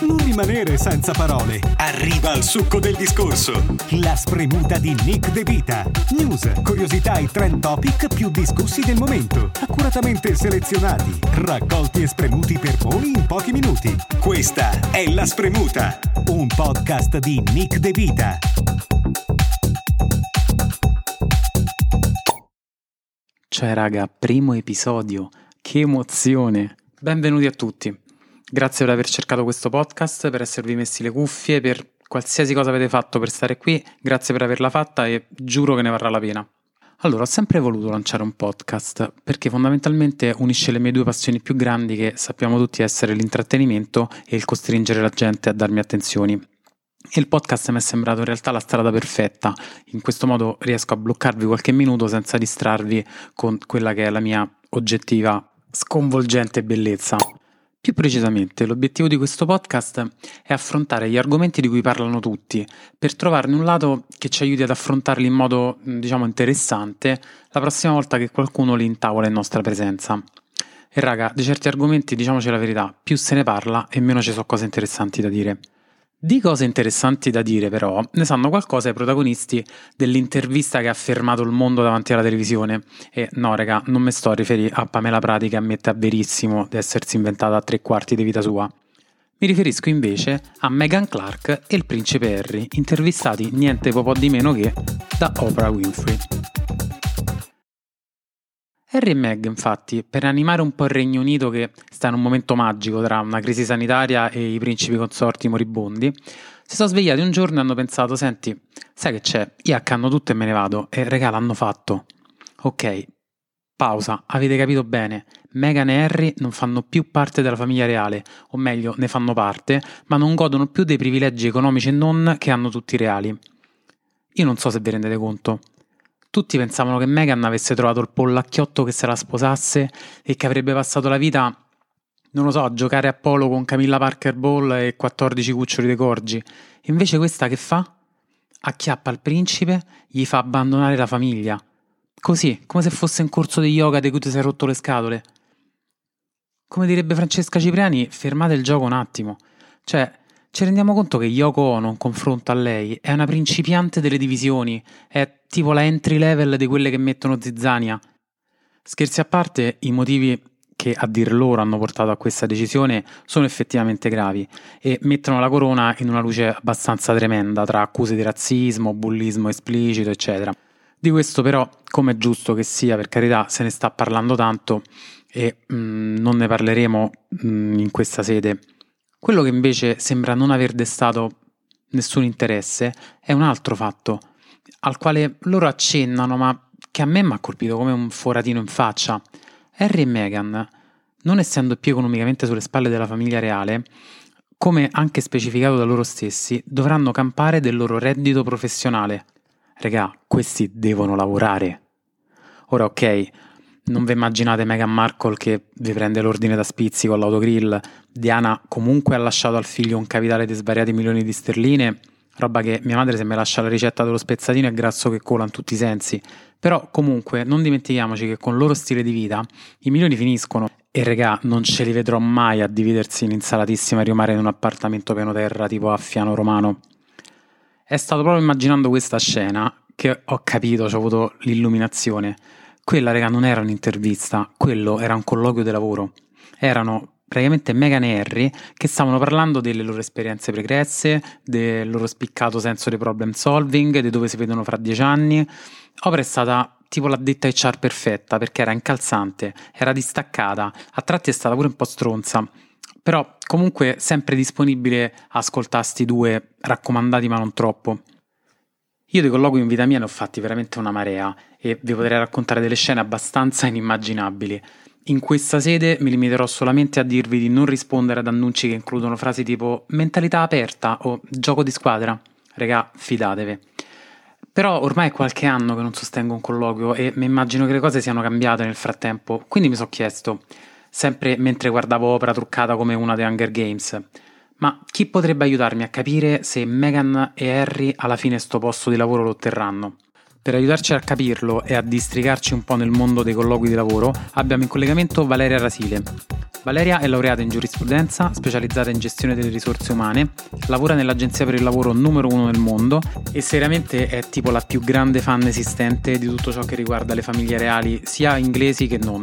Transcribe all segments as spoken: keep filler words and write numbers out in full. Non rimanere senza parole. Arriva al succo del discorso. La spremuta di Nick De Vita. News, curiosità e trend topic più discussi del momento. Accuratamente selezionati, raccolti e spremuti per voi in pochi minuti. Questa è La Spremuta, un podcast di Nick De Vita. Cioè raga, primo episodio, che emozione! Benvenuti a tutti, grazie per aver cercato questo podcast, per esservi messi le cuffie, per qualsiasi cosa avete fatto per stare qui, grazie per averla fatta e giuro che ne varrà la pena. Allora, ho sempre voluto lanciare un podcast perché fondamentalmente unisce le mie due passioni più grandi che sappiamo tutti essere l'intrattenimento e il costringere la gente a darmi attenzioni. E il podcast mi è sembrato in realtà la strada perfetta, in questo modo riesco a bloccarvi qualche minuto senza distrarvi con quella che è la mia oggettiva sconvolgente bellezza. Più precisamente, l'obiettivo di questo podcast è affrontare gli argomenti di cui parlano tutti, per trovarne un lato che ci aiuti ad affrontarli in modo, diciamo, interessante la prossima volta che qualcuno li intavola in nostra presenza. E raga, di certi argomenti, diciamoci la verità, più se ne parla e meno ci sono cose interessanti da dire. Di cose interessanti da dire però ne sanno qualcosa i protagonisti dell'intervista che ha fermato il mondo davanti alla televisione. E no raga, non mi sto a riferire a Pamela Prati, che ammette a verissimo di essersi inventata a tre quarti di vita sua. Mi riferisco invece a Meghan Clark e il principe Harry, intervistati niente po' di meno che da Oprah Winfrey. Harry e Meg, infatti, per animare un po' il Regno Unito che sta in un momento magico tra una crisi sanitaria e i principi consorti moribondi, si sono svegliati un giorno e hanno pensato: senti, sai che c'è? Io accanno tutto e me ne vado. E regà, l'hanno fatto. Ok, pausa, avete capito bene. Meghan e Harry non fanno più parte della famiglia reale, o meglio, ne fanno parte, ma non godono più dei privilegi economici e non che hanno tutti i reali. Io non so se vi rendete conto. Tutti pensavano che Meghan avesse trovato il pollacchiotto che se la sposasse e che avrebbe passato la vita, non lo so, a giocare a polo con Camilla Parker Ball e quattordici cuccioli dei corgi. E invece questa che fa? Acchiappa il principe, gli fa abbandonare la famiglia. Così, come se fosse un corso di yoga di cui ti sei rotto le scatole. Come direbbe Francesca Cipriani, fermate il gioco un attimo. Cioè, ci rendiamo conto che Yoko Ono, in confronto a lei, è una principiante delle divisioni, è tipo la entry level di quelle che mettono zizzania. Scherzi a parte, i motivi che a dir loro hanno portato a questa decisione sono effettivamente gravi e mettono la corona in una luce abbastanza tremenda tra accuse di razzismo, bullismo esplicito, eccetera. Di questo però, come è giusto che sia, per carità, se ne sta parlando tanto e mm, non ne parleremo mm, in questa sede. Quello che invece sembra non aver destato nessun interesse è un altro fatto, al quale loro accennano ma che a me mi ha colpito come un foratino in faccia. Harry e Meghan, non essendo più economicamente sulle spalle della famiglia reale, come anche specificato da loro stessi, dovranno campare del loro reddito professionale. Regà, questi devono lavorare. Ora ok, non vi immaginate Meghan Markle che vi prende l'ordine da spizzico all'autogrill. Diana comunque ha lasciato al figlio un capitale di svariati milioni di sterline, roba che mia madre se me lascia la ricetta dello spezzatino è grasso che cola in tutti i sensi. Però comunque non dimentichiamoci che con il loro stile di vita i milioni finiscono e regà non ce li vedrò mai a dividersi in insalatissima e riumare in un appartamento piano terra tipo a Fiano Romano. È stato proprio immaginando questa scena che ho capito, ci ho avuto l'illuminazione. Quella, raga, non era un'intervista, quello era un colloquio di lavoro. Erano praticamente Meghan e Harry che stavano parlando delle loro esperienze pregresse, del loro spiccato senso di problem solving, di dove si vedono fra dieci anni. Oprah è stata tipo l'addetta H R perfetta, perché era incalzante, era distaccata, a tratti è stata pure un po' stronza, però comunque sempre disponibile a ascoltare sti due raccomandati ma non troppo. Io dei colloqui in vita mia ne ho fatti veramente una marea e vi potrei raccontare delle scene abbastanza inimmaginabili. In questa sede mi limiterò solamente a dirvi di non rispondere ad annunci che includono frasi tipo mentalità aperta o gioco di squadra. Regà, fidatevi. Però ormai è qualche anno che non sostengo un colloquio e mi immagino che le cose siano cambiate nel frattempo, quindi mi sono chiesto, sempre mentre guardavo Oprah truccata come una dei Hunger Games, ma chi potrebbe aiutarmi a capire se Meghan e Harry alla fine sto posto di lavoro lo otterranno? Per aiutarci a capirlo e a districarci un po' nel mondo dei colloqui di lavoro abbiamo in collegamento Valeria Rasile, Valeria è laureata in giurisprudenza, specializzata in gestione delle risorse umane, lavora nell'agenzia per il lavoro numero uno nel mondo e seriamente è tipo la più grande fan esistente di tutto ciò che riguarda le famiglie reali, sia inglesi che non.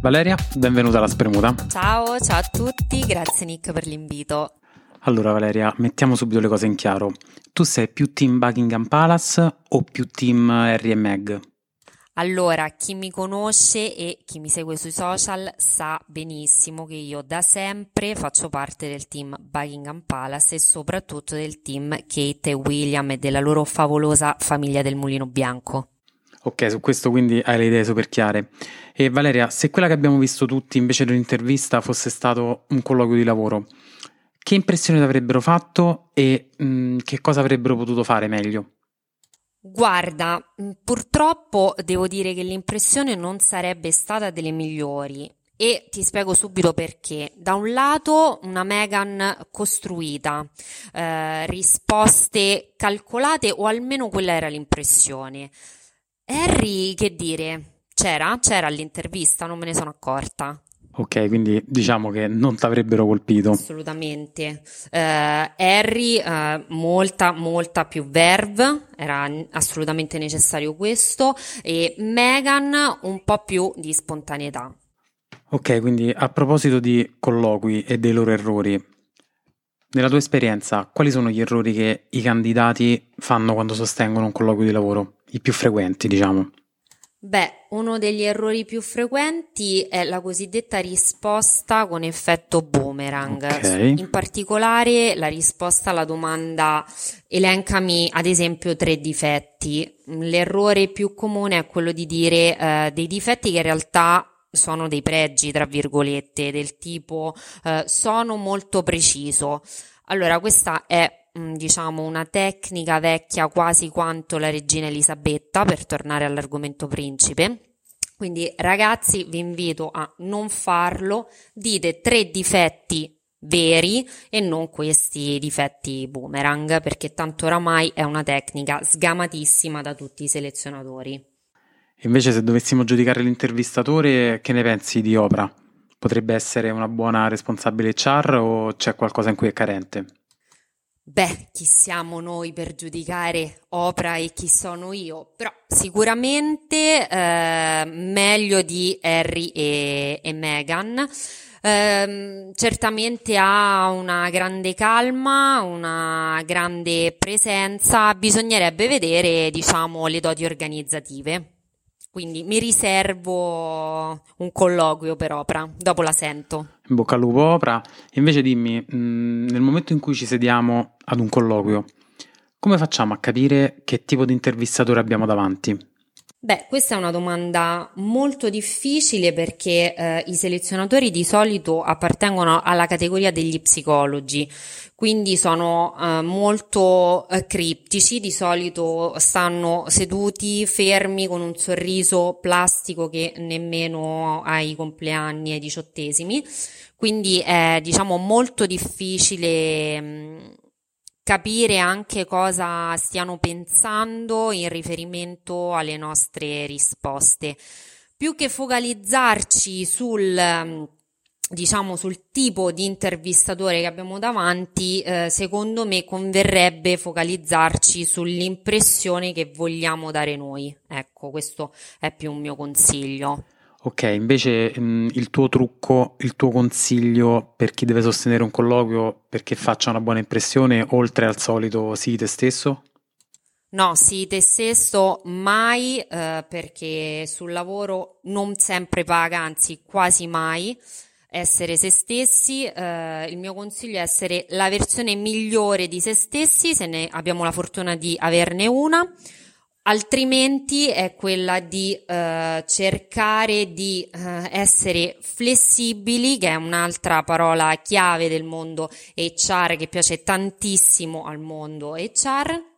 Valeria, benvenuta alla Spremuta. Ciao, ciao a tutti, grazie Nick per l'invito. Allora Valeria, mettiamo subito le cose in chiaro. Tu sei più team Buckingham Palace o più team Harry e Meg? Allora, chi mi conosce e chi mi segue sui social sa benissimo che io da sempre faccio parte del team Buckingham Palace e soprattutto del team Kate e William e della loro favolosa famiglia del Mulino Bianco. Ok, su questo quindi hai le idee super chiare. E Valeria, se quella che abbiamo visto tutti invece di un'intervista fosse stato un colloquio di lavoro, che impressione ti avrebbero fatto e mh, che cosa avrebbero potuto fare meglio? Guarda, purtroppo devo dire che l'impressione non sarebbe stata delle migliori e ti spiego subito perché. Da un lato una Meghan costruita, eh, risposte calcolate o almeno quella era l'impressione. Harry, che dire? C'era? C'era all'intervista, non me ne sono accorta. Ok, quindi diciamo che non ti avrebbero colpito. Assolutamente. Uh, Harry, uh, molta, molta più verve, era assolutamente necessario questo, e Meghan un po' più di spontaneità. Ok, quindi a proposito di colloqui e dei loro errori, nella tua esperienza, quali sono gli errori che i candidati fanno quando sostengono un colloquio di lavoro? I più frequenti, diciamo. Beh, uno degli errori più frequenti è la cosiddetta risposta con effetto boomerang. Okay. In particolare la risposta alla domanda elencami ad esempio tre difetti. L'errore più comune è quello di dire eh, dei difetti che in realtà sono dei pregi, tra virgolette, del tipo eh, sono molto preciso. Allora, questa è diciamo una tecnica vecchia quasi quanto la regina Elisabetta, per tornare all'argomento principe. Quindi ragazzi, vi invito a non farlo, dite tre difetti veri e non questi difetti boomerang, perché tanto oramai è una tecnica sgamatissima da tutti i selezionatori. Invece se dovessimo giudicare l'intervistatore, che ne pensi di Oprah? Potrebbe essere una buona responsabile acca erre o c'è qualcosa in cui è carente? Beh, chi siamo noi per giudicare Oprah e chi sono io? Però sicuramente eh, meglio di Harry e, e Meghan. Eh, certamente ha una grande calma, una grande presenza. Bisognerebbe vedere, diciamo, le doti organizzative. Quindi mi riservo un colloquio per Oprah, dopo la sento. In bocca al lupo Oprah. Invece dimmi, mh, nel momento in cui ci sediamo ad un colloquio, come facciamo a capire che tipo di intervistatore abbiamo davanti? Beh, questa è una domanda molto difficile perché eh, i selezionatori di solito appartengono alla categoria degli psicologi, quindi sono eh, molto eh, criptici, di solito stanno seduti, fermi, con un sorriso plastico che nemmeno ai compleanni e ai diciottesimi, quindi è diciamo molto difficile mh, capire anche cosa stiano pensando in riferimento alle nostre risposte. Più che focalizzarci sul diciamo sul tipo di intervistatore che abbiamo davanti, eh, secondo me converrebbe focalizzarci sull'impressione che vogliamo dare noi. Ecco, questo è più un mio consiglio. Ok, invece mh, il tuo trucco, il tuo consiglio per chi deve sostenere un colloquio perché faccia una buona impressione, oltre al solito sii te stesso? No, sii te stesso mai, eh, perché sul lavoro non sempre paga, anzi quasi mai. Essere se stessi, eh, il mio consiglio è essere la versione migliore di se stessi, se ne abbiamo la fortuna di averne una. Altrimenti è quella di eh, cercare di eh, essere flessibili, che è un'altra parola chiave del mondo acca erre che piace tantissimo al mondo acca erre,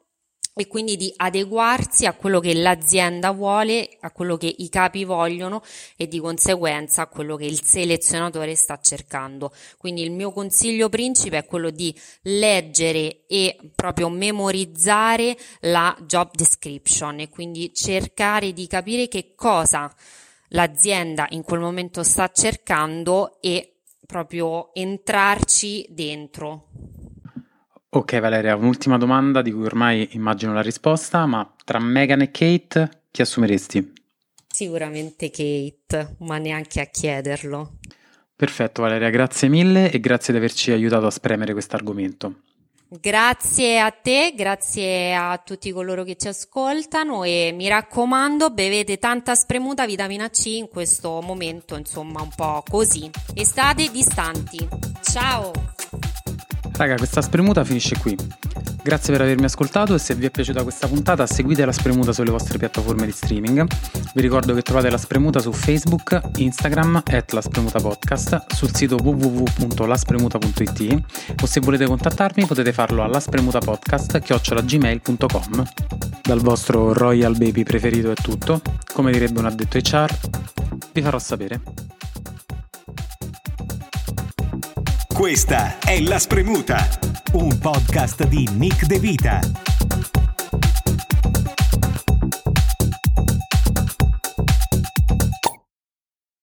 e quindi di adeguarsi a quello che l'azienda vuole, a quello che i capi vogliono e di conseguenza a quello che il selezionatore sta cercando. Quindi il mio consiglio principe è quello di leggere e proprio memorizzare la job description e quindi cercare di capire che cosa l'azienda in quel momento sta cercando e proprio entrarci dentro. Ok Valeria, un'ultima domanda di cui ormai immagino la risposta, ma tra Meghan e Kate chi assumeresti? Sicuramente Kate, ma neanche a chiederlo. Perfetto Valeria, grazie mille e grazie di averci aiutato a spremere questo argomento. Grazie a te, grazie a tutti coloro che ci ascoltano e mi raccomando, bevete tanta spremuta vitamina C in questo momento, insomma un po' così, e state distanti. Ciao! Raga, questa spremuta finisce qui. Grazie per avermi ascoltato e se vi è piaciuta questa puntata seguite la spremuta sulle vostre piattaforme di streaming. Vi ricordo che trovate la spremuta su Facebook, Instagram chiocciola la spremuta podcast, sul sito w w w punto la spremuta punto i t o se volete contattarmi potete farlo a la spremuta podcast chiocciola gmail punto com. Dal vostro Royal Baby preferito è tutto, come direbbe un addetto H R, vi farò sapere. Questa è La Spremuta, un podcast di Nick De Vita.